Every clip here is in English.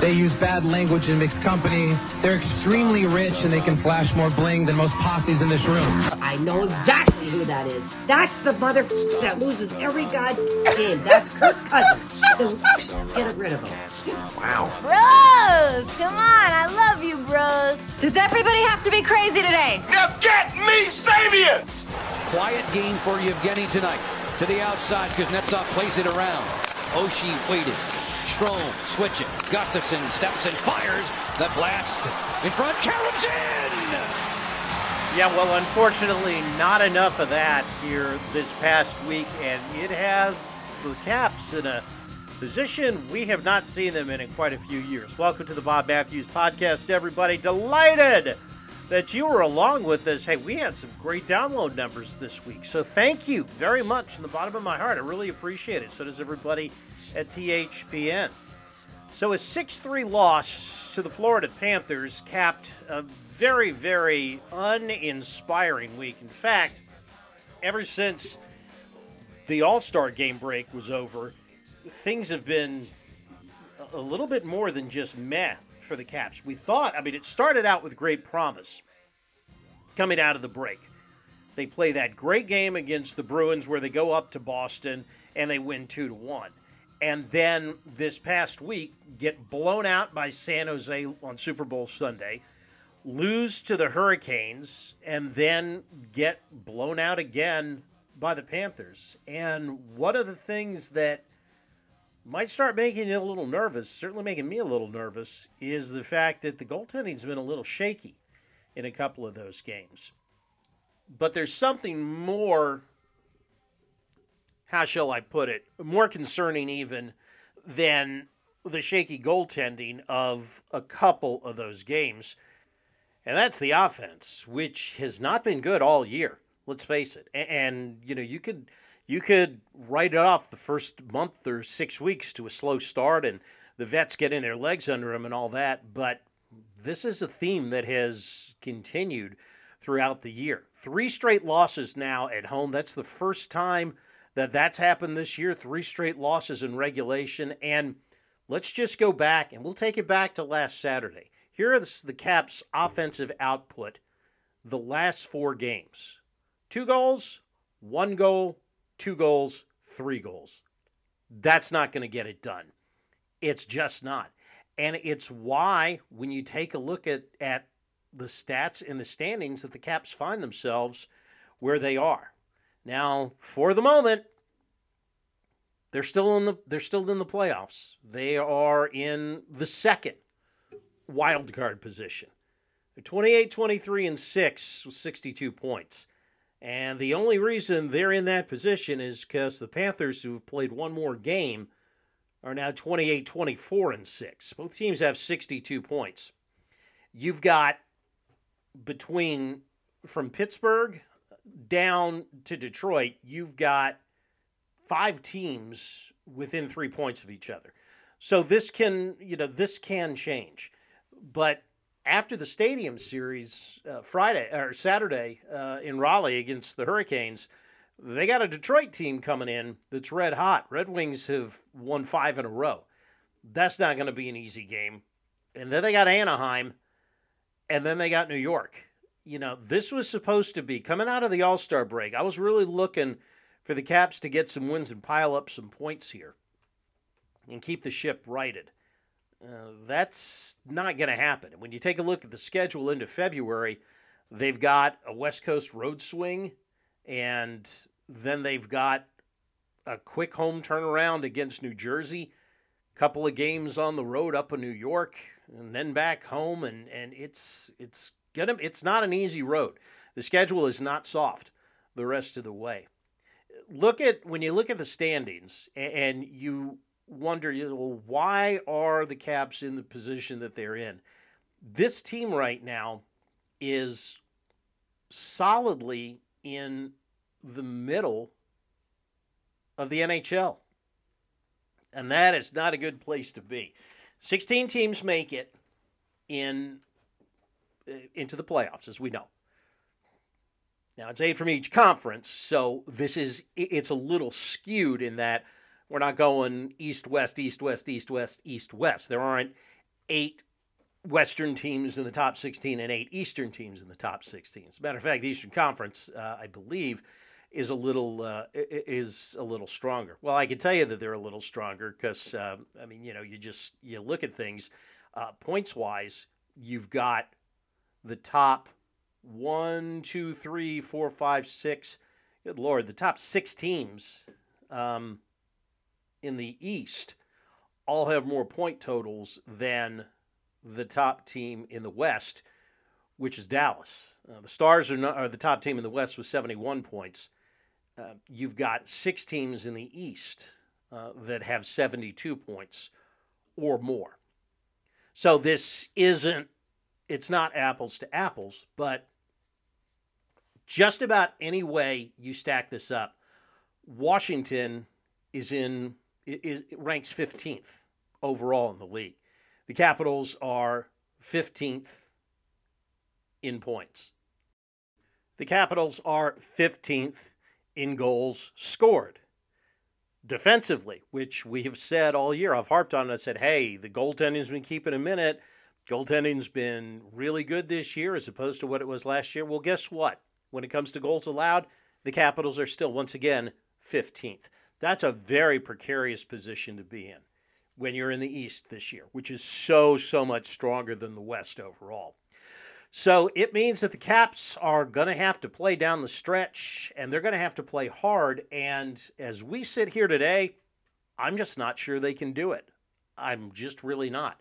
they use bad language in mixed company. They're extremely rich, and they can flash more bling than most posses in this room. I know exactly who that is. That's the motherfucker that loses every goddamn game. That's Kirk Cousins. Get rid of him. Wow. Bros, come on. I love you, bros. Does everybody have to be crazy today? Now get me, Savior! Quiet game for Yevgeny tonight. To the outside, because Netsov plays it around. Oshie waited. Strome switching. Gustafson steps and fires. The blast in front. Carrington! Yeah, well, unfortunately, not enough of that here this past week, and it has the Caps in a position we have not seen them in quite a few years. Welcome to the Bob Matthews Podcast, everybody. Delighted that you were along with us. Hey, we had some great download numbers this week, so thank you very much from the bottom of my heart. I really appreciate it. So does everybody at THPN. So a 6-3 loss to the Florida Panthers capped a very, very uninspiring week. In fact, ever since the All-Star game break was over, things have been a little bit more than just meh for the Caps. We thought, it started out with great promise coming out of the break. They play that great game against the Bruins where they go up to Boston and they win 2-1. And then this past week get blown out by San Jose on Super Bowl Sunday, lose to the Hurricanes, and then get blown out again by the Panthers. And one of the things that might start making you a little nervous, certainly making me a little nervous, is the fact that the goaltending's been a little shaky in a couple of those games. But there's something more, how shall I put it, more concerning even than the shaky goaltending of a couple of those games. And that's the offense, which has not been good all year, let's face it. And you know, you could write off the first month or 6 weeks to a slow start and the vets getting their legs under them and all that, but this is a theme that has continued throughout the year. 3 straight losses now at home. That's the first time that's happened this year. 3 straight losses in regulation. And let's just go back, and we'll take it back to last Saturday. Here are the Caps' offensive output the last 4 games. 2 goals, 1 goal, 2 goals, 3 goals. That's not going to get it done. It's just not. And it's why, when you take a look at the stats in the standings, that the Caps find themselves where they are. Now, for the moment, they're still in the playoffs. They are in the second wild card position. They're 28, 23, and 6 with 62 points. And the only reason they're in that position is because the Panthers, who have played 1 more game, are now 28, 24, and 6. Both teams have 62 points. You've got from Pittsburgh down to Detroit, you've got 5 teams within 3 points of each other. So this can change. But after the Stadium Series Saturday in Raleigh against the Hurricanes, they got a Detroit team coming in that's red hot. Red Wings have won 5 in a row. That's not going to be an easy game. And then they got Anaheim, and then they got New York. You know, this was supposed to be, coming out of the All-Star break, I was really looking for the Caps to get some wins and pile up some points here and keep the ship righted. That's not going to happen. When you take a look at the schedule into February, they've got a West Coast road swing, and then they've got a quick home turnaround against New Jersey, a couple of games on the road up in New York, and then back home, and it's not an easy road. The schedule is not soft the rest of the way. When you look at the standings, and you wonder, well, why are the Caps in the position that they're in? This team right now is solidly in the middle of the NHL. And that is not a good place to be. 16 teams make it into the playoffs, as we know. Now, it's 8 from each conference, so it's a little skewed in that we're not going east-west, east-west, east-west, east-west. There aren't 8 Western teams in the top 16 and 8 Eastern teams in the top 16. As a matter of fact, the Eastern Conference, I believe, is a little stronger. Well, I can tell you that they're a little stronger because, you look at things points-wise. You've got the top 1, 2, 3, 4, 5, 6. Good Lord, the top 6 teams in the East all have more point totals than the top team in the West, which is Dallas. The Stars are the top team in the West with 71 points. You've got 6 teams in the East that have 72 points or more. So it's not apples to apples, but just about any way you stack this up, Washington ranks 15th overall in the league. The Capitals are 15th in points. The Capitals are 15th in goals scored. Defensively, which we have said all year, I've harped on it. I said, hey, the goaltending's been keeping a minute. Goaltending's been really good this year as opposed to what it was last year. Well, guess what? When it comes to goals allowed, the Capitals are still, once again, 15th. That's a very precarious position to be in when you're in the East this year, which is so much stronger than the West overall. So it means that the Caps are going to have to play down the stretch, and they're going to have to play hard. And as we sit here today, I'm just not sure they can do it. I'm just really not.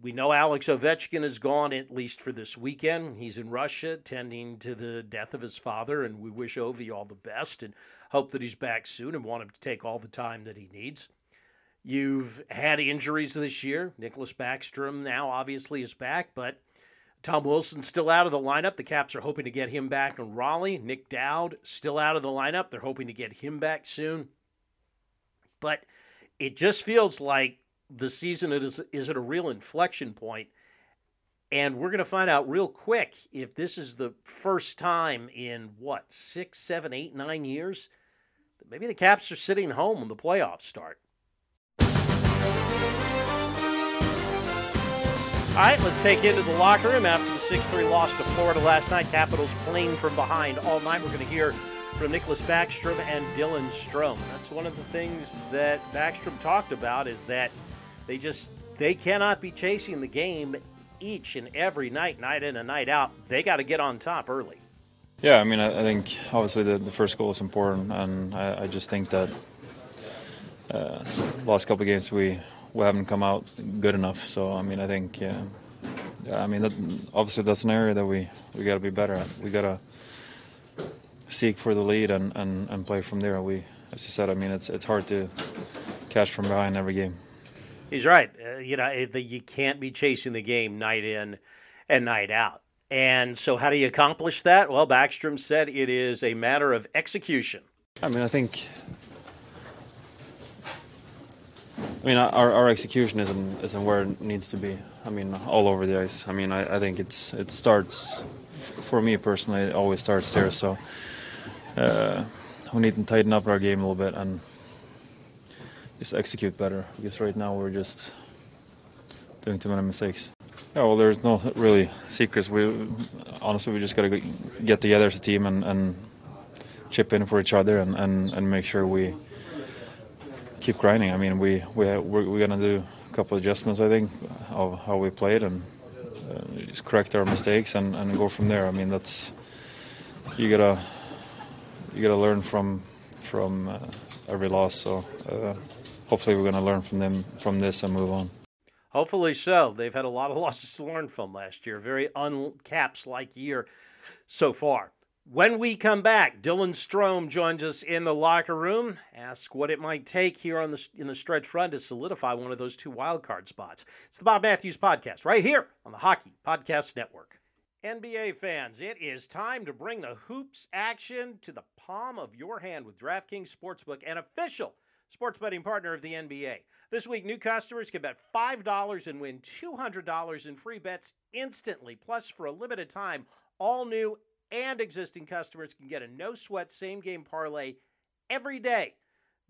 We know Alex Ovechkin is gone, at least for this weekend. He's in Russia tending to the death of his father, and we wish Ovi all the best and hope that he's back soon and want him to take all the time that he needs. You've had injuries this year. Nicholas Backstrom now obviously is back, but Tom Wilson's still out of the lineup. The Caps are hoping to get him back in Raleigh. Nick Dowd still out of the lineup. They're hoping to get him back soon. But it just feels like the season is at a real inflection point, and we're going to find out real quick if this is the first time in, 6, 7, 8, 9 years that maybe the Caps are sitting home when the playoffs start. All right, let's take into the locker room after the 6-3 loss to Florida last night. Capitals playing from behind all night. We're going to hear from Nicholas Backstrom and Dylan Strome. That's one of the things that Backstrom talked about, is that they cannot be chasing the game each and every night, night in and night out. They got to get on top early. Yeah, I think obviously the first goal is important, and I just think that last couple of games we haven't come out good enough. So, I think, obviously that's an area that we got to be better at. We got to seek for the lead and play from there. As you said, it's hard to catch from behind every game. He's right. You can't be chasing the game night in and night out. And so how do you accomplish that? Well, Backstrom said it is a matter of execution. I think... our execution isn't where it needs to be. All over the ice. I think it starts, for me personally, it always starts there. So we need to tighten up our game a little bit and just execute better. Because right now we're just doing too many mistakes. Yeah, well, there's no really secrets. We just got to get together as a team and chip in for each other and make sure we keep grinding. We're gonna do a couple of adjustments, I think, of how we played and just correct our mistakes and go from there. That's you gotta learn from every loss. So hopefully we're gonna learn from this and move on. Hopefully so. They've had a lot of losses to learn from last year. Very un-Caps-like year so far. When we come back, Dylan Strome joins us in the locker room. Ask what it might take here on the in the stretch run to solidify one of those two wild card spots. It's the Bob Matthews Podcast right here on the Hockey Podcast Network. NBA fans, it is time to bring the hoops action to the palm of your hand with DraftKings Sportsbook, an official sports betting partner of the NBA. This week, new customers can bet $5 and win $200 in free bets instantly. Plus, for a limited time, all new and existing customers can get a no-sweat same-game parlay every day.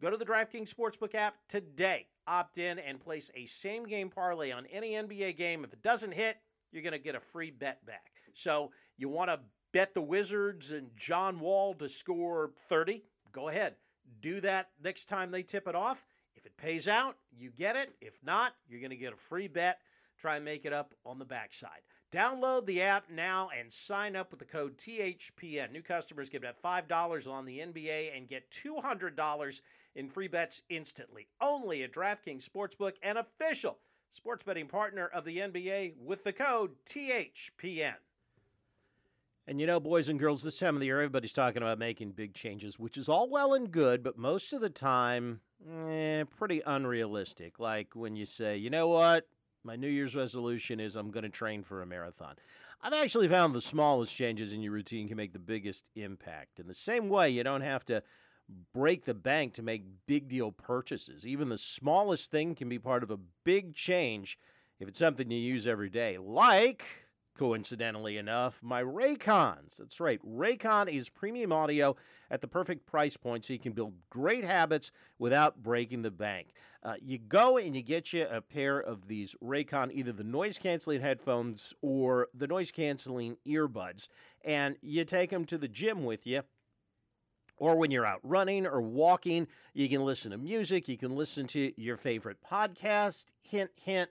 Go to the DraftKings Sportsbook app today. Opt in and place a same-game parlay on any NBA game. If it doesn't hit, you're going to get a free bet back. So you want to bet the Wizards and John Wall to score 30? Go ahead. Do that next time they tip it off. If it pays out, you get it. If not, you're going to get a free bet. Try and make it up on the backside. Download the app now and sign up with the code THPN. New customers get bet $5 on the NBA and get $200 in free bets instantly. Only at DraftKings Sportsbook, an official sports betting partner of the NBA, with the code THPN. And you know, boys and girls, this time of the year, everybody's talking about making big changes, which is all well and good, but most of the time, pretty unrealistic. Like when you say, you know what? My New Year's resolution is I'm going to train for a marathon. I've actually found the smallest changes in your routine can make the biggest impact. In the same way, you don't have to break the bank to make big deal purchases. Even the smallest thing can be part of a big change if it's something you use every day. Like, coincidentally enough, my Raycons. That's right. Raycon is premium audio at the perfect price point so you can build great habits without breaking the bank. You go and you get you a pair of these Raycon, either the noise-canceling headphones or the noise-canceling earbuds, and you take them to the gym with you. Or when you're out running or walking, you can listen to music, you can listen to your favorite podcast, hint, hint,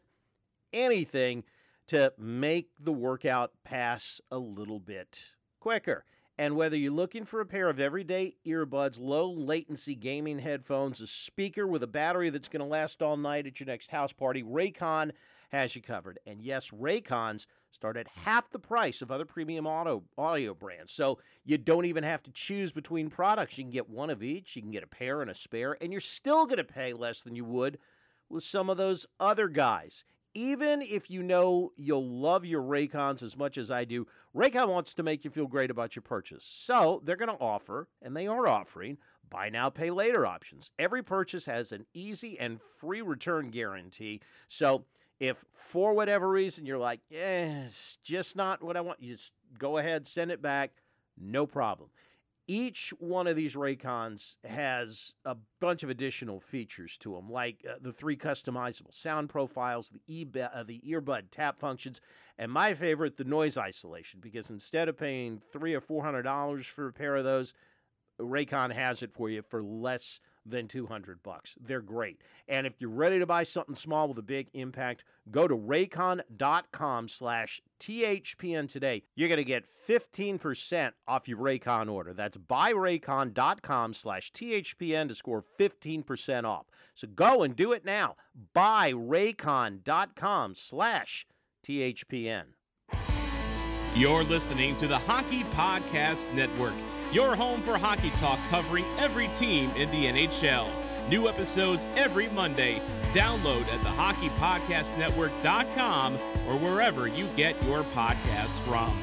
anything to make the workout pass a little bit quicker. And whether you're looking for a pair of everyday earbuds, low-latency gaming headphones, a speaker with a battery that's going to last all night at your next house party, Raycon has you covered. And yes, Raycons start at half the price of other premium audio brands. So you don't even have to choose between products. You can get one of each. You can get a pair and a spare. And you're still going to pay less than you would with some of those other guys. Even if you know you'll love your Raycons as much as I do, Raycon wants to make you feel great about your purchase. So they're going to offer, and they are offering, buy now, pay later options. Every purchase has an easy and free return guarantee. So if for whatever reason you're like, yeah, it's just not what I want, you just go ahead, send it back, no problem. Each one of these Raycons has a bunch of additional features to them, like the three customizable sound profiles, the earbud tap functions, and my favorite, the noise isolation, because instead of paying $300 or $400 for a pair of those, Raycon has it for you for less than $200. They're great. And if you're ready to buy something small with a big impact, go to Raycon.com/THPN today. You're going to get 15% off your Raycon order. That's buyraycon.com/THPN to score 15% off. So go and do it now. Buyraycon.com/THPN. You're listening to the Hockey Podcast Network, your home for hockey talk covering every team in the NHL. New episodes every Monday. Download at thehockeypodcastnetwork.com or wherever you get your podcasts from.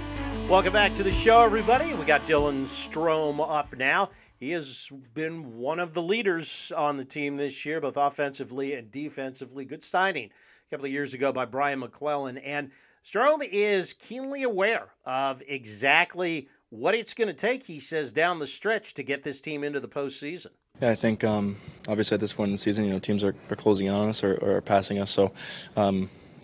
Welcome back to the show, everybody. We got Dylan Strome up now. He has been one of the leaders on the team this year, both offensively and defensively. Good signing a couple of years ago by Brian McClellan. And Strome is keenly aware of exactly what it's going to take, he says, down the stretch to get this team into the postseason. Yeah, I think obviously at this point in the season, you know, teams are closing in on us or passing us, so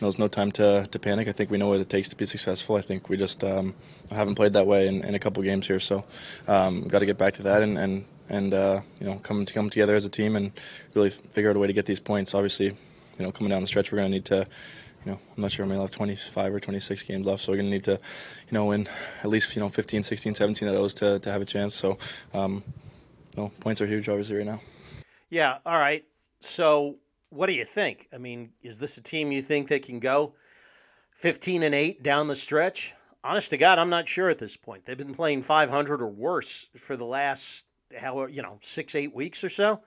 there's no time to panic. I think we know what it takes to be successful. I think we just haven't played that way in a couple games here, so got to get back to that and you know, come together as a team and really figure out a way to get these points. Obviously, you know, coming down the stretch, we're going to need to. You know, I'm not sure how many left, 25 or 26 games left, so we're going to need to, you know, win at least, you know, 15, 16, 17 of those to have a chance. So, you know, points are huge, obviously, right now. Yeah, all right. So what do you think? I mean, is this a team you think that can go 15-8 down the stretch? honest to God, I'm not sure at this point. They've been playing 500 or worse for the last, 6-8 weeks or so.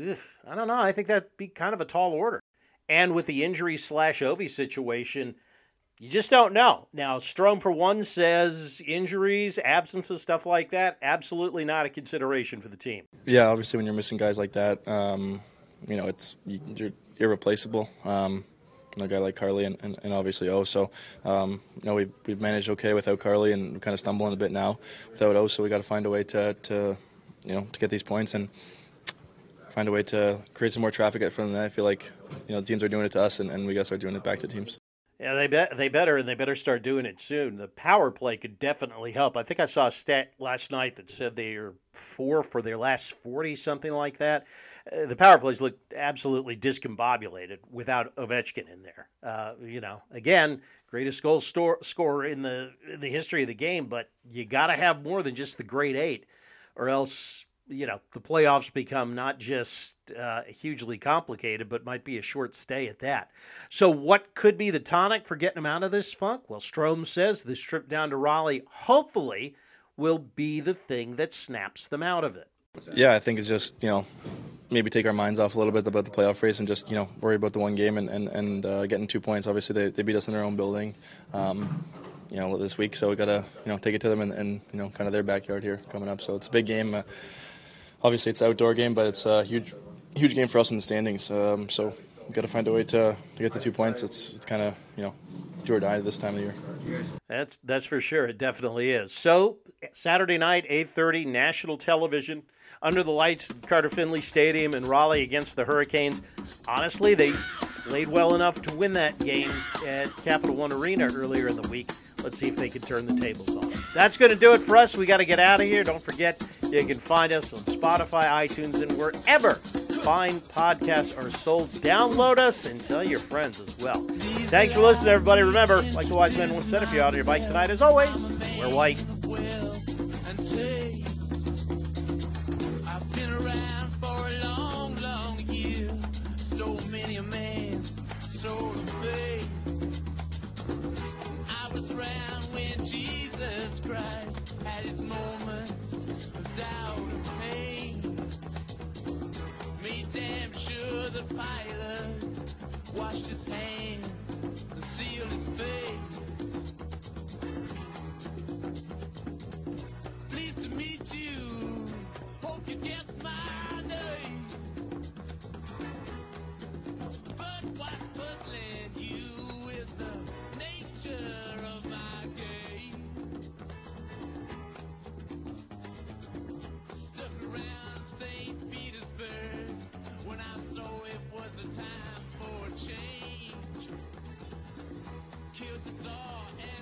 Ugh, I don't know. I think that'd be kind of a tall order. And with the injury/Ovi situation, you just don't know. Now, Strome, for one, says injuries, absences, stuff like that, absolutely not a consideration for the team. Yeah, obviously when you're missing guys like that, you're irreplaceable. A guy like Carly and obviously O. So, we've managed okay without Carly and kind of stumbling a bit now without O. So we got to find a way to get these points and find a way to create some more traffic at front of the net. I feel like, teams are doing it to us and we got to start doing it back to teams. Yeah, they better start doing it soon. The power play could definitely help. I think I saw a stat last night that said they are 4 for their last 40, something like that. The power plays look absolutely discombobulated without Ovechkin in there. Again, greatest goal scorer in the history of the game, but you got to have more than just the great eight, or else the playoffs become not just hugely complicated, but might be a short stay at that. So what could be the tonic for getting them out of this funk? Well, Strome says this trip down to Raleigh hopefully will be the thing that snaps them out of it. Yeah, I think it's just, maybe take our minds off a little bit about the playoff race and just, worry about the one game and getting 2 points. Obviously, they beat us in their own building, this week. So we got to, take it to them and kind of their backyard here coming up. So it's a big game. Obviously, it's an outdoor game, but it's a huge game for us in the standings. So we've got to find a way to get the 2 points. It's kind of, do or die this time of the year. That's for sure. It definitely is. So Saturday night, 8:30, national television, under the lights at Carter-Finley Stadium in Raleigh against the Hurricanes. Honestly, they played well enough to win that game at Capital One Arena earlier in the week. Let's see if they can turn the tables on. That's going to do it for us. We got to get out of here. Don't forget, you can find us on Spotify, iTunes, and wherever fine podcasts are sold. Download us and tell your friends as well. Thanks for listening, everybody. Remember, like the wise man once said, if you're out on your bike tonight, as always, wear white. I've been around for a long, long year. Stole many a man, sold a faith. I was around when Jesus Christ had his moment of doubt and pain. Made damn sure the pilot washed his hands and sealed his face. Pleased to meet you. Hope you guess my name. But what's puzzling you is the nature of my game. Stuck around St. Petersburg when I saw it was a time for a change. Killed the Tsar and